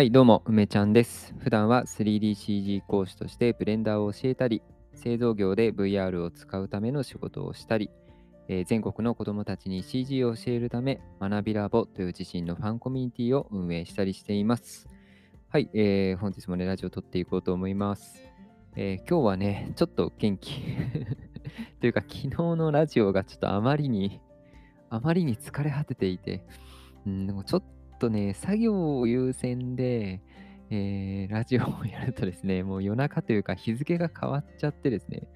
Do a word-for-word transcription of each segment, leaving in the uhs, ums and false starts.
はい、どうも、梅ちゃんです。普段は スリーディーシージー 講師としてブレンダーを教えたり、製造業で ブイアール を使うための仕事をしたり、えー、全国の子どもたちに シージー を教えるため、学びラボという自身のファンコミュニティを運営したりしています。はい、えー、本日もね、ラジオを撮っていこうと思います。えー、今日はね、ちょっと元気。というか、昨日のラジオがちょっとあまりに、あまりに疲れ果てていて、うん、でもちょっとちょっとね、作業を優先で、えー、ラジオをやるとですね、もう夜中というか日付が変わっちゃってですね、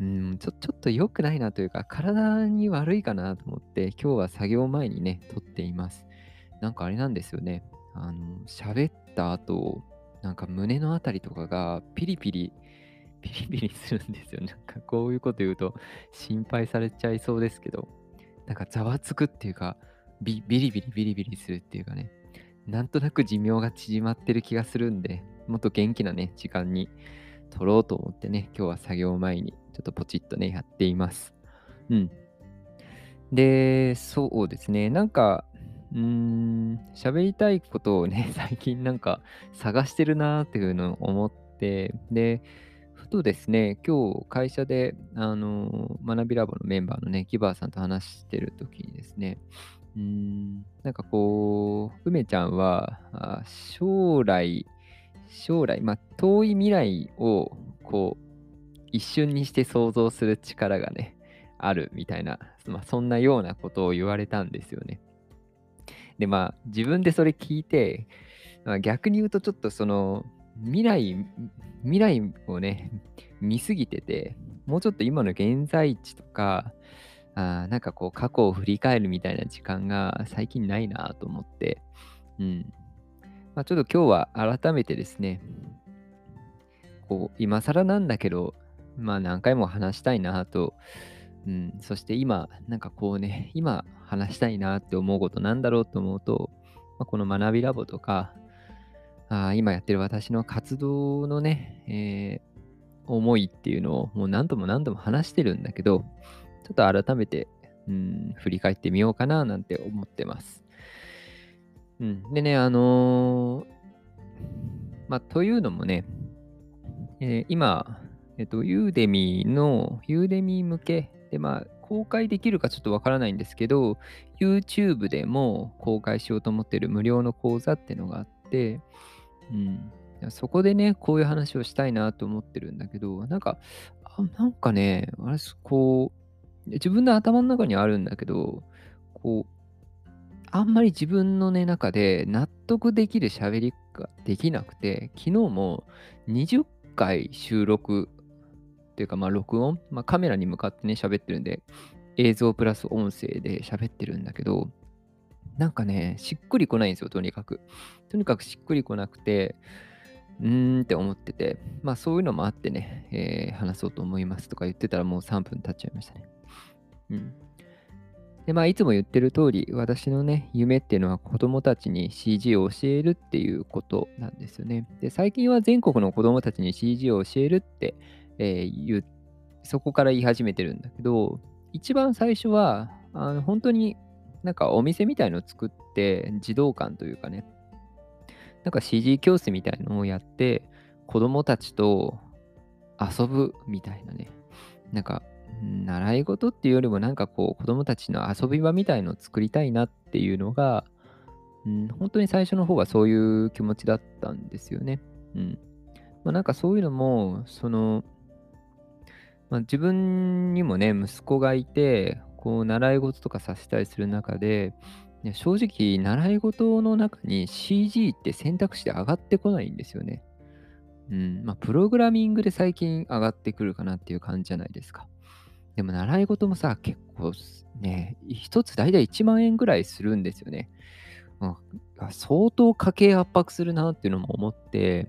うんちょ、ちょっと良くないなというか、体に悪いかなと思って、今日は作業前にね、撮っています。なんかあれなんですよね、あの、喋った後、なんか胸のあたりとかがピリピリ、ピリピリするんですよ。なんかこういうこと言うと心配されちゃいそうですけど、なんかざわつくっていうか、ビ, ビリビリビリビリするっていうかね、なんとなく寿命が縮まってる気がするんで、もっと元気なね、時間に取ろうと思ってね、今日は作業前にちょっとポチッとね、やっています。うん。で、そうですね、なんか、うーん、喋りたいことをね、最近なんか探してるなーっていうのを思って、で、ふとですね、今日会社で、あの、学びラボのメンバーのね、ギバーさんと話してる時にですね、うーんなんかこう、梅ちゃんはあ将来、将来、まあ、遠い未来をこう一瞬にして想像する力がね、あるみたいな、まあ、そんなようなことを言われたんですよね。で、まあ、自分でそれ聞いて、まあ、逆に言うとちょっとその未来、未来をね、見すぎてて、もうちょっと今の現在地とか、あなんかこう過去を振り返るみたいな時間が最近ないなと思って、うんまあ、ちょっと今日は改めてですねこう今更なんだけど、まあ、何回も話したいなと、うん、そして今なんかこうね今話したいなって思うことなんだろうと思うと、まあ、この学びラボとかあ今やってる私の活動のね、えー、思いっていうのをもう何度も何度も話してるんだけどちょっと改めて、うん、振り返ってみようかななんて思ってます。うん、でね、あのー、まあ、というのもね、えー、今、えっと、ユーデミの、ユーデミ向けで、まあ、公開できるかちょっとわからないんですけど、YouTube でも公開しようと思ってる無料の講座っていうのがあって、うん、そこでね、こういう話をしたいなと思ってるんだけど、なんか、あなんかね、あれ、こう、自分の頭の中にあるんだけど、こう、あんまり自分のね、中で納得できる喋りができなくて、昨日もにじゅっかい収録っていうか、まあ録音、まあカメラに向かってね、喋ってるんで、映像プラス音声で喋ってるんだけど、なんかね、しっくりこないんですよ、とにかく。とにかくしっくりこなくて、うーんって思ってて、まあそういうのもあってね、えー、話そうと思いますとか言ってたらもうさんぷん経っちゃいましたね。うん。で、まあいつも言ってる通り、私のね、夢っていうのは子どもたちに シージー を教えるっていうことなんですよね。で、最近は全国の子どもたちに シージー を教えるって、えー、言う、そこから言い始めてるんだけど、一番最初は、あの本当になんかお店みたいのを作って、児童館というかね、なんか シージー 教室みたいのをやって子供たちと遊ぶみたいなねなんか習い事っていうよりもなんかこう子供たちの遊び場みたいのを作りたいなっていうのが、うん、本当に最初の方はそういう気持ちだったんですよね。うんまあ、なんかそういうのもその、まあ、自分にもね息子がいてこう習い事とかさせたりする中で正直、習い事の中に シージー って選択肢で上がってこないんですよね。うん。まあ、プログラミングで最近上がってくるかなっていう感じじゃないですか。でも、習い事もさ、結構ね、一つ大体いちまんえんぐらいするんですよね。まあ、相当家計圧迫するなっていうのも思って、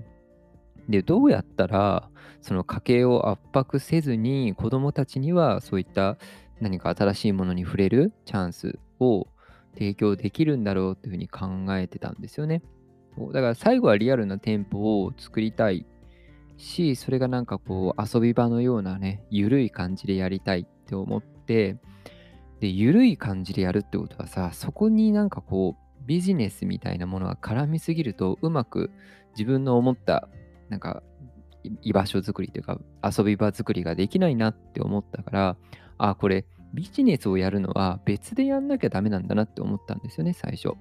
で、どうやったら、その家計を圧迫せずに、子どもたちにはそういった何か新しいものに触れるチャンスを、提供できるんだろうというふうに考えてたんですよね。だから最後はリアルな店舗を作りたいし、それがなんかこう遊び場のようなね、ゆるい感じでやりたいって思って、で、ゆるい感じでやるってことはさ、そこになんかこう、ビジネスみたいなものが絡みすぎると、うまく自分の思ったなんか居場所作りというか遊び場作りができないなって思ったから、あ、これビジネスをやるのは別でやんなきゃダメなんだなって思ったんですよね、最初。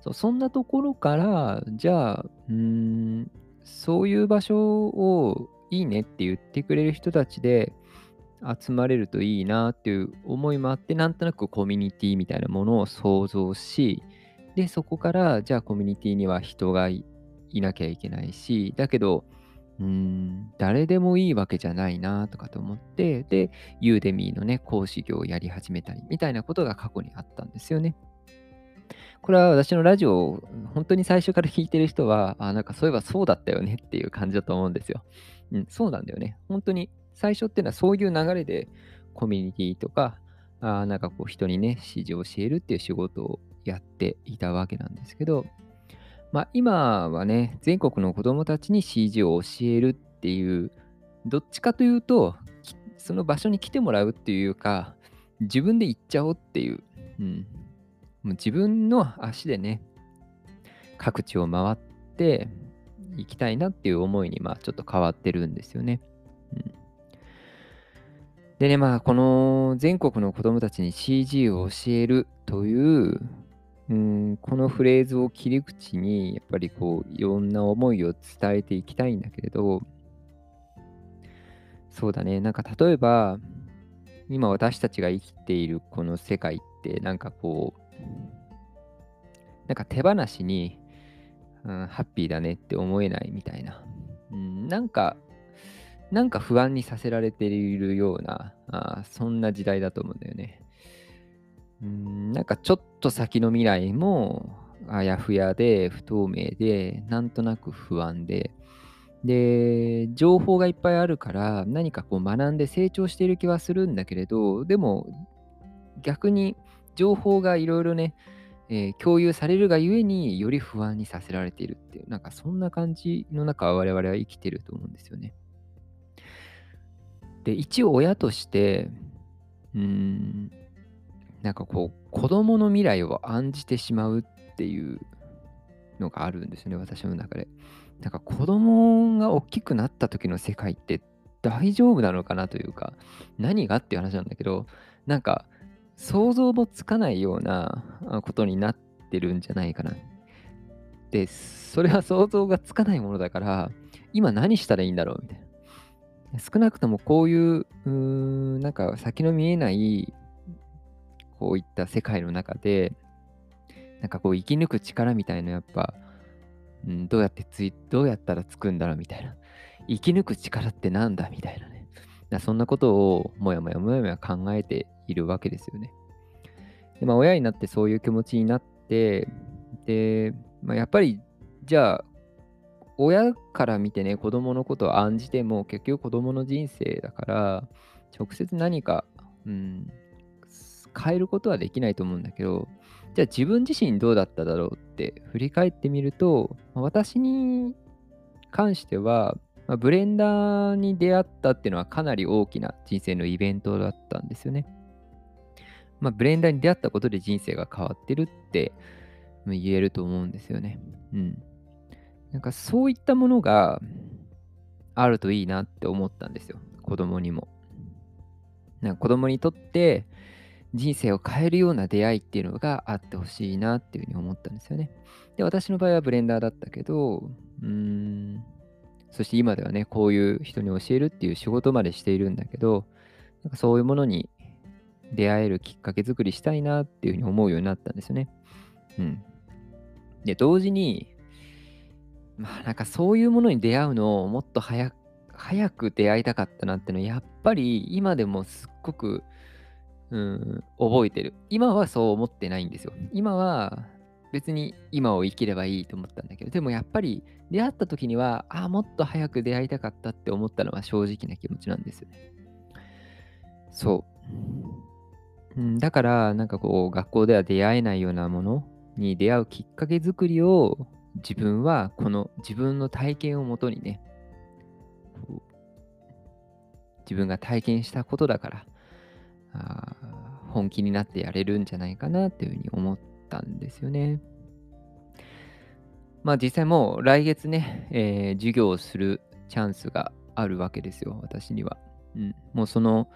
そう、そんなところから、じゃあうーんそういう場所をいいねって言ってくれる人たちで集まれるといいなっていう思いもあって、なんとなくコミュニティみたいなものを想像し、でそこからじゃあコミュニティには人がいなきゃいけないし、だけどうーん誰でもいいわけじゃないなとかと思って、でユーデミーのね講師業をやり始めたりみたいなことが過去にあったんですよね。これは私のラジオを本当に最初から聞いてる人は、あ、なんかそういえばそうだったよねっていう感じだと思うんですよ。うん、そうなんだよね。本当に最初っていうのはそういう流れでコミュニティとか、あ、なんかこう人にね指示を教えるっていう仕事をやっていたわけなんですけど、まあ今はね全国の子どもたちに シージー を教えるっていう、どっちかというとその場所に来てもらうっていうか、自分で行っちゃおうっていう、うん、もう自分の足でね各地を回って行きたいなっていう思いにまあちょっと変わってるんですよね。うん、でね、まあこの全国の子どもたちに シージー を教えるという、うん、このフレーズを切り口にやっぱりこういろんな思いを伝えていきたいんだけれど、そうだね、なんか例えば今私たちが生きているこの世界ってなんかこうなんか手放しに、うん、ハッピーだねって思えないみたいな、うん、なんかなんか不安にさせられているような、あ、そんな時代だと思うんだよね。うん、なんかちょっと先の未来もあやふやで不透明でなんとなく不安で、で情報がいっぱいあるから何かこう学んで成長している気はするんだけれど、でも逆に情報がいろいろね、えー、共有されるがゆえにより不安にさせられているっていう、なんかそんな感じの中我々は生きてると思うんですよね。で一応親としてうーんなんかこう子供の未来を案じてしまうっていうのがあるんですよね、私の中で。なんか子供が大きくなった時の世界って大丈夫なのかなというか、何がっていう話なんだけど、なんか想像もつかないようなことになってるんじゃないかな。でそれは想像がつかないものだから、今何したらいいんだろうみたいな。少なくともこういう、うーん、なんか先の見えないこういった世界の中で、なんかこう生き抜く力みたいな、やっぱ、うん、どうやってついどうやったらつくんだろうみたいな、生き抜く力ってなんだみたいなね、そんなことをもやもやもやもや考えているわけですよね。で、まあ、親になってそういう気持ちになって、で、まあ、やっぱりじゃあ親から見てね子供のことを案じても結局子供の人生だから直接何か、うん、変えることはできないと思うんだけど、じゃあ自分自身どうだっただろうって振り返ってみると、私に関しては、まあ、ブレンダーに出会ったっていうのはかなり大きな人生のイベントだったんですよね。まあ、ブレンダーに出会ったことで人生が変わってるって言えると思うんですよね。うん。なんかそういったものがあるといいなって思ったんですよ、子供にも。なんか子供にとって人生を変えるような出会いっていうのがあってほしいなっていうふうに思ったんですよね。で、私の場合はブレンダーだったけど、うーん。そして今ではね、こういう人に教えるっていう仕事までしているんだけど、なんかそういうものに出会えるきっかけ作りしたいなっていうふうに思うようになったんですよね。うん。で、同時に、まあなんかそういうものに出会うのをもっと早く、早く出会いたかったなっていうのは、やっぱり今でもすっごく、うん、覚えてる。今はそう思ってないんですよ。今は、別に今を生きればいいと思ったんだけど、でもやっぱり出会った時には、ああもっと早く出会いたかったって思ったのは正直な気持ちなんですよね。そう、うん、だからなんかこう学校では出会えないようなものに出会うきっかけ作りを、自分はこの自分の体験をもとにね、自分が体験したことだから、あ、本気になってやれるんじゃないかなっていうふうに思ってったんですよね。まあ実際もう来月ね、えー、授業をするチャンスがあるわけですよ、私には。うん、もうその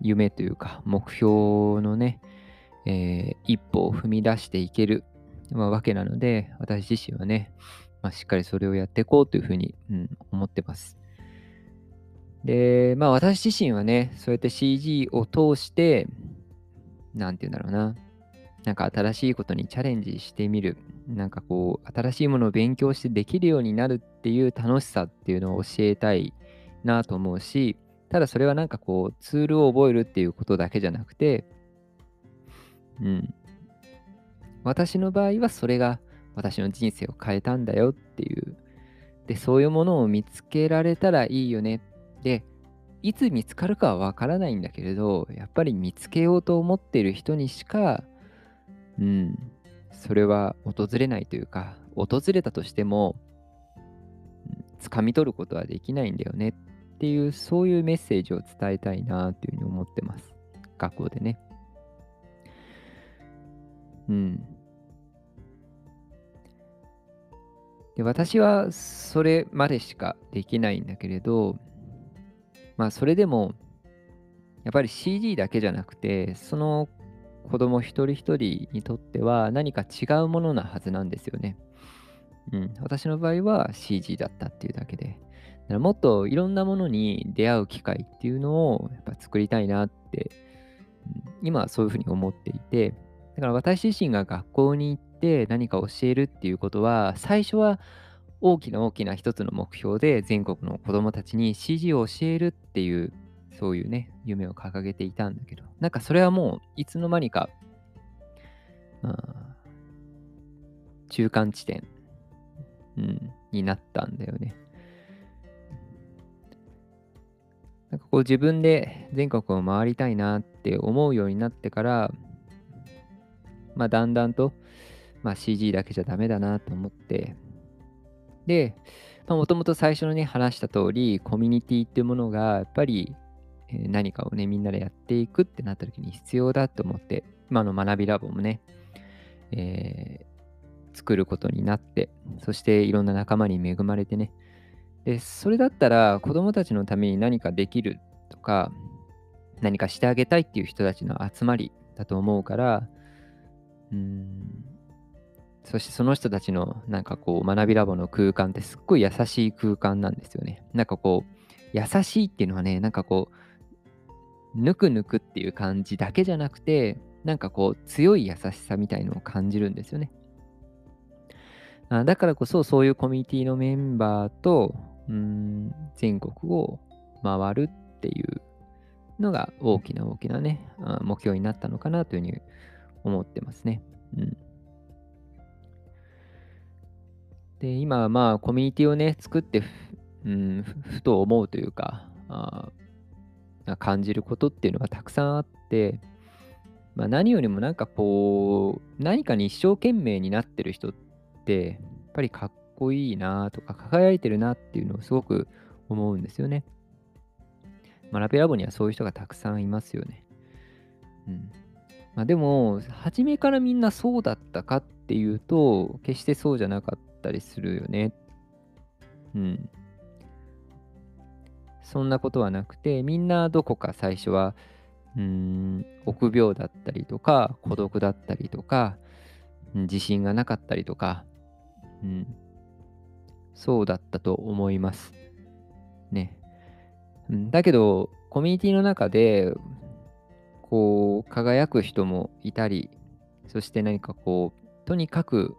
夢というか目標のね、えー、一歩を踏み出していける、まあ、わけなので、私自身はね、まあ、しっかりそれをやっていこうというふうに、うん、思ってます。で、まあ私自身はね、そうやって シージー を通して、なんて言うんだろうな、なんか新しいことにチャレンジしてみる、なんかこう、新しいものを勉強してできるようになるっていう楽しさっていうのを教えたいなと思うし、ただそれはなんかこう、ツールを覚えるっていうことだけじゃなくて、うん、私の場合はそれが私の人生を変えたんだよっていう、で、そういうものを見つけられたらいいよね。で、いつ見つかるかは分からないんだけれど、やっぱり見つけようと思っている人にしか、うん、それは訪れないというか、訪れたとしても、掴み取ることはできないんだよねっていう、そういうメッセージを伝えたいなというふうに思ってます。学校でね。うん。で、私はそれまでしかできないんだけれど、まあそれでもやっぱり シージー だけじゃなくて、その子供一人一人にとっては何か違うものなはずなんですよね。うん、私の場合は シージー だったっていうだけで、だからもっといろんなものに出会う機会っていうのをやっぱ作りたいなって、うん、今はそういうふうに思っていて、だから私自身が学校に行って何か教えるっていうことは、最初は大きな大きな一つの目標で全国の子どもたちに シージー を教えるっていう、そういうね夢を掲げていたんだけど、なんかそれはもういつの間にか、まあ、中間地点、うん、になったんだよね。なんかこう自分で全国を回りたいなって思うようになってから、まあ、だんだんと、まあ、シージー だけじゃダメだなと思って、で、もともと最初のね話した通り、コミュニティっていうものがやっぱり、えー、何かをねみんなでやっていくってなった時に必要だと思って、今の学びラボもね、えー、作ることになって、そしていろんな仲間に恵まれてね、でそれだったら子どもたちのために何かできるとか、何かしてあげたいっていう人たちの集まりだと思うから、うーんそしてその人たちのなんかこう学びラボの空間ってすっごい優しい空間なんですよね。なんかこう優しいっていうのはね、なんかこうぬくぬくっていう感じだけじゃなくて、なんかこう強い優しさみたいのを感じるんですよね。あ、だからこそそういうコミュニティのメンバーとうーん全国を回るっていうのが大きな大きなね目標になったのかなというふうに思ってますね。うん、で今はまあコミュニティをね作って、うん、ふと思うというか、あ感じることっていうのがたくさんあって、まあ、何よりもなんかこう何かに一生懸命になってる人ってやっぱりかっこいいなとか輝いてるなっていうのをすごく思うんですよね。学びラボにはそういう人がたくさんいますよね。うんまあ、でも初めからみんなそうだったかっていうと決してそうじゃなかったたりするよね。うん。そんなことはなくて、みんなどこか最初はうーん臆病だったりとか孤独だったりとか自信がなかったりとか、うん、そうだったと思いますね。だけどコミュニティの中でこう輝く人もいたり、そして何かこうとにかく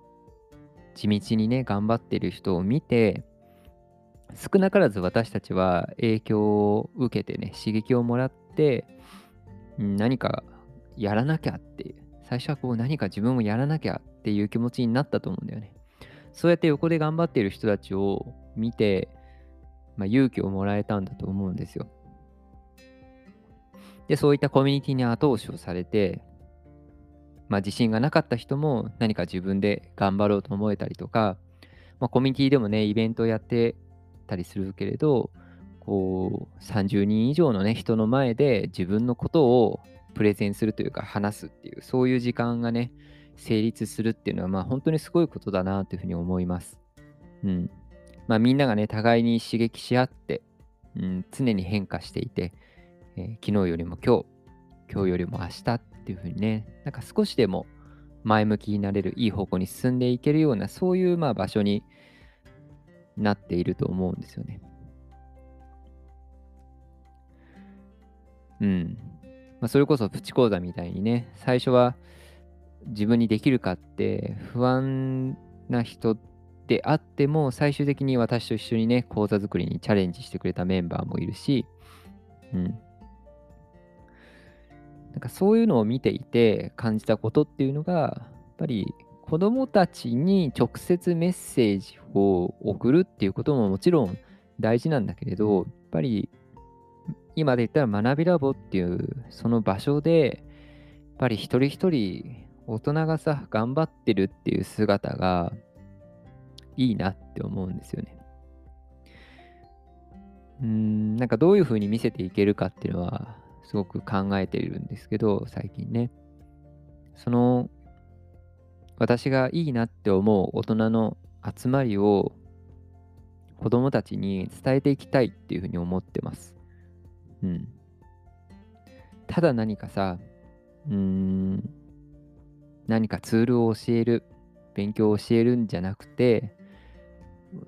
地道にね頑張ってる人を見て、少なからず私たちは影響を受けてね刺激をもらって、何かやらなきゃっていう、最初はこう何か自分もやらなきゃっていう気持ちになったと思うんだよね。そうやって横で頑張ってる人たちを見て、まあ、勇気をもらえたんだと思うんですよ。でそういったコミュニティに後押しをされて、まあ、自信がなかった人も何か自分で頑張ろうと思えたりとか、まあ、コミュニティでもねイベントをやってたりするけれど、こうさんじゅうにん以上のね人の前で自分のことをプレゼンするというか話すっていう、そういう時間がね成立するっていうのは、まあ本当にすごいことだなというふうに思います。うん。まあみんながね、互いに刺激し合って、うん、常に変化していて、えー、昨日よりも今日、今日よりも明日っていうふうにね、なんか少しでも前向きになれる、いい方向に進んでいけるような、そういうまあ場所になっていると思うんですよね。うん。まあ、それこそプチ講座みたいにね、最初は自分にできるかって不安な人であっても、最終的に私と一緒にね、講座作りにチャレンジしてくれたメンバーもいるし、うん。なんかそういうのを見ていて感じたことっていうのが、やっぱり子どもたちに直接メッセージを送るっていうことももちろん大事なんだけれど、やっぱり今で言ったら学びラボっていうその場所で、やっぱり一人一人大人がさ頑張ってるっていう姿がいいなって思うんですよね。うーん、なんかどういう風に見せていけるかっていうのはすごく考えているんですけど、最近ね、その私がいいなって思う大人の集まりを子どもたちに伝えていきたいっていう風に思ってます。うん、ただ何かさ、うーん、何かツールを教える、勉強を教えるんじゃなくて、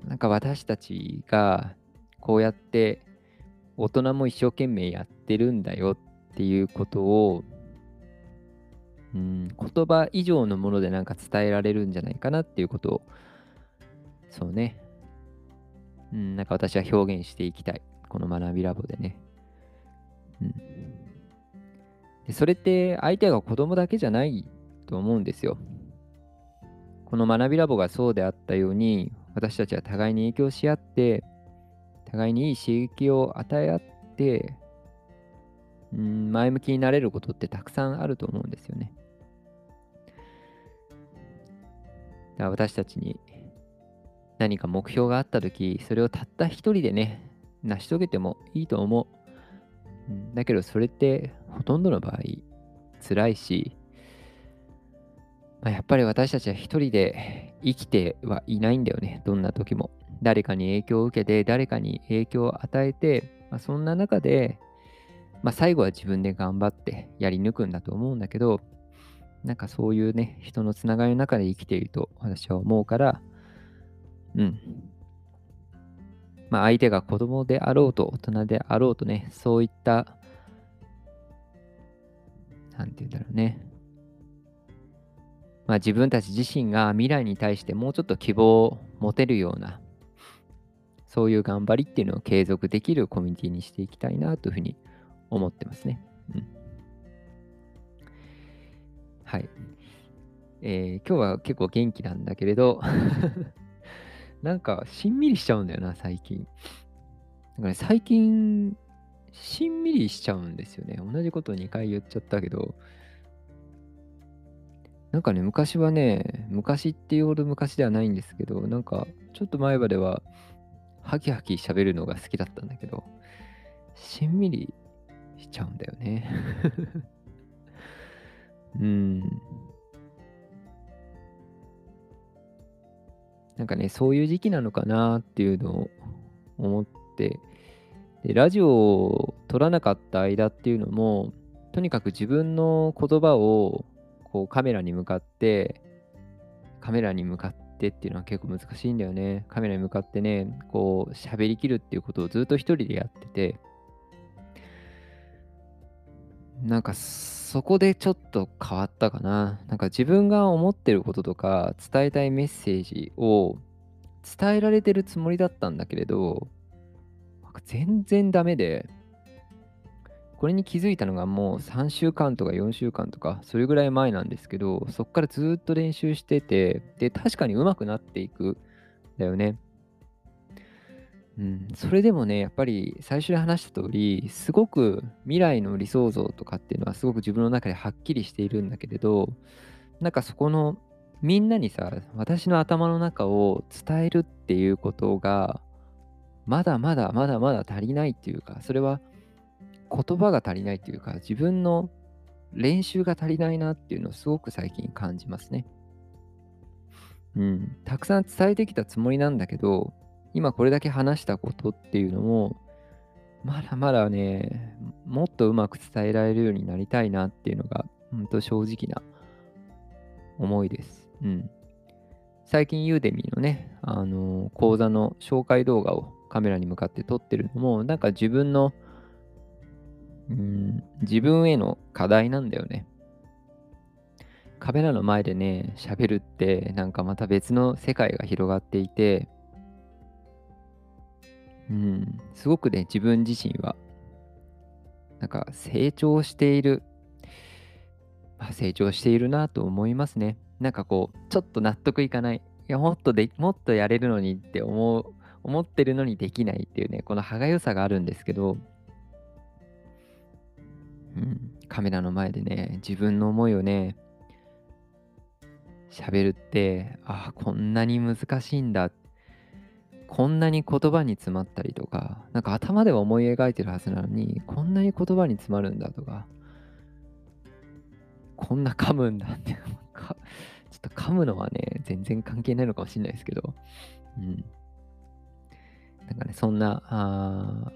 なんか私たちがこうやって大人も一生懸命やってるんだよっていうことを、うーん、言葉以上のものでなんか伝えられるんじゃないかなっていうことを、そうね、うん、なんか私は表現していきたい、この学びラボでね。うん、でそれって相手が子供だけじゃないと思うんですよ。この学びラボがそうであったように、私たちは互いに影響し合って、互いにいい刺激を与え合って、うん、前向きになれることってたくさんあると思うんですよね。だから私たちに何か目標があったとき、それをたった一人でね、成し遂げてもいいと思う。だけどそれってほとんどの場合辛いし、まあ、やっぱり私たちは一人で生きてはいないんだよね。どんな時も誰かに影響を受けて、誰かに影響を与えて、まあ、そんな中で、まあ、最後は自分で頑張ってやり抜くんだと思うんだけど、なんかそういうね、人のつながりの中で生きていると私は思うから、うん。まあ、相手が子供であろうと大人であろうとね、そういった、なんて言うんだろうね。まあ、自分たち自身が未来に対してもうちょっと希望を持てるような、そういう頑張りっていうのを継続できるコミュニティにしていきたいなというふうに思ってますね。うん、はい、えー。今日は結構元気なんだけれど、なんかしんみりしちゃうんだよな、最近。なんかね、最近しんみりしちゃうんですよね。同じことにかい言っちゃったけど、なんかね、昔はね、昔っていうほど昔ではないんですけど、なんかちょっと前まではハキハキ喋るのが好きだったんだけど、しんみりしちゃうんだよね。うん。なんかね、そういう時期なのかなっていうのを思って、でラジオを撮らなかった間っていうのも、とにかく自分の言葉をこうカメラに向かってカメラに向かってっていうのは結構難しいんだよね。カメラに向かってね、こう喋りきるっていうことをずっと一人でやってて、なんかそこでちょっと変わったかな。なんか自分が思ってることとか伝えたいメッセージを伝えられてるつもりだったんだけれど、全然ダメで、これに気づいたのがもうさんしゅうかんとかよんしゅうかんとかそれぐらい前なんですけど、そっからずっと練習してて、で確かに上手くなっていくんだよね。うん、それでもね、やっぱり最初に話した通り、すごく未来の理想像とかっていうのはすごく自分の中ではっきりしているんだけれど、なんかそこのみんなにさ、私の頭の中を伝えるっていうことがまだまだまだまだ足りないっていうか、それは言葉が足りないっていうか、自分の練習が足りないなっていうのをすごく最近感じますね。うん、たくさん伝えてきたつもりなんだけど、今これだけ話したことっていうのもまだまだね、もっとうまく伝えられるようになりたいなっていうのが本当正直な思いです。うん、最近ユーデミーのね、あのー、講座の紹介動画をカメラに向かって撮ってるのも、なんか自分の、うん、自分への課題なんだよね。カメラの前でね、喋るってなんかまた別の世界が広がっていて、うん、すごくね、自分自身はなんか成長している、まあ、成長しているなと思いますね。なんかこうちょっと納得いかない、いやもっとでもっとやれるのにって思う思ってるのにできないっていうね、この歯がゆさがあるんですけど、うん、カメラの前でね、自分の思いをね喋るって、あこんなに難しいんだ、こんなに言葉に詰まったりとか、なんか頭では思い描いてるはずなのに、こんなに言葉に詰まるんだとか、こんな噛むんだって、ちょっと噛むのはね、全然関係ないのかもしれないですけど、うん。なんかね、そんな、あ、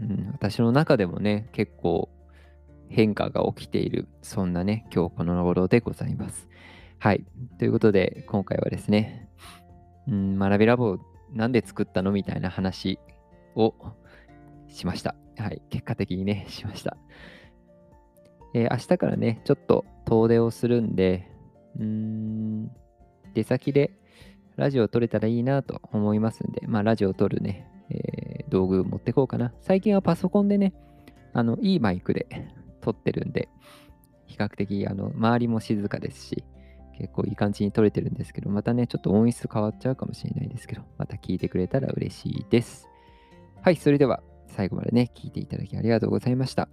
うん、私の中でもね、結構変化が起きている、そんなね、今日この頃でございます。はい。ということで、今回はですね、うん、学びラボなんで作ったのみたいな話をしました。はい。結果的にね、しました。えー、明日からね、ちょっと遠出をするんで、うーん、出先でラジオを撮れたらいいなと思いますんで、まあ、ラジオを撮るね、えー、道具持ってこうかな。最近はパソコンでね、あの、いいマイクで撮ってるんで、比較的、あの、周りも静かですし、結構いい感じに撮れてるんですけど、またね、ちょっと音質変わっちゃうかもしれないですけど、また聞いてくれたら嬉しいです。はい、それでは最後までね、聞いていただきありがとうございました。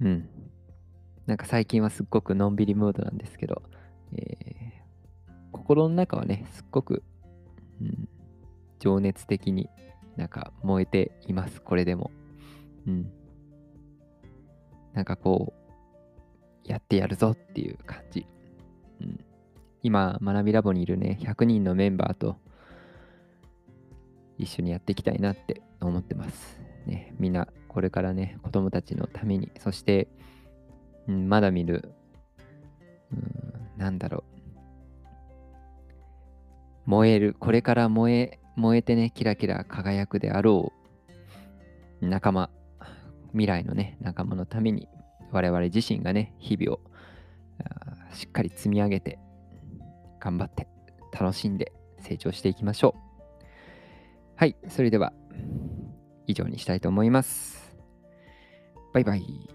うん。なんか最近はすっごくのんびりムードなんですけど、えー、心の中はね、すっごく、うん、情熱的になんか燃えています、これでも。うん。なんかこう、やってやるぞっていう感じ、うん、今学びラボにいるねひゃくにんのメンバーと一緒にやっていきたいなって思ってます、ね、みんなこれからね子供たちのために、そして、うん、まだ見る、うん、なんだろう、燃えるこれから燃え燃えてねキラキラ輝くであろう仲間、未来のね仲間のために我々自身がね、日々をしっかり積み上げて、頑張って、楽しんで成長していきましょう。はい、それでは以上にしたいと思います。バイバイ。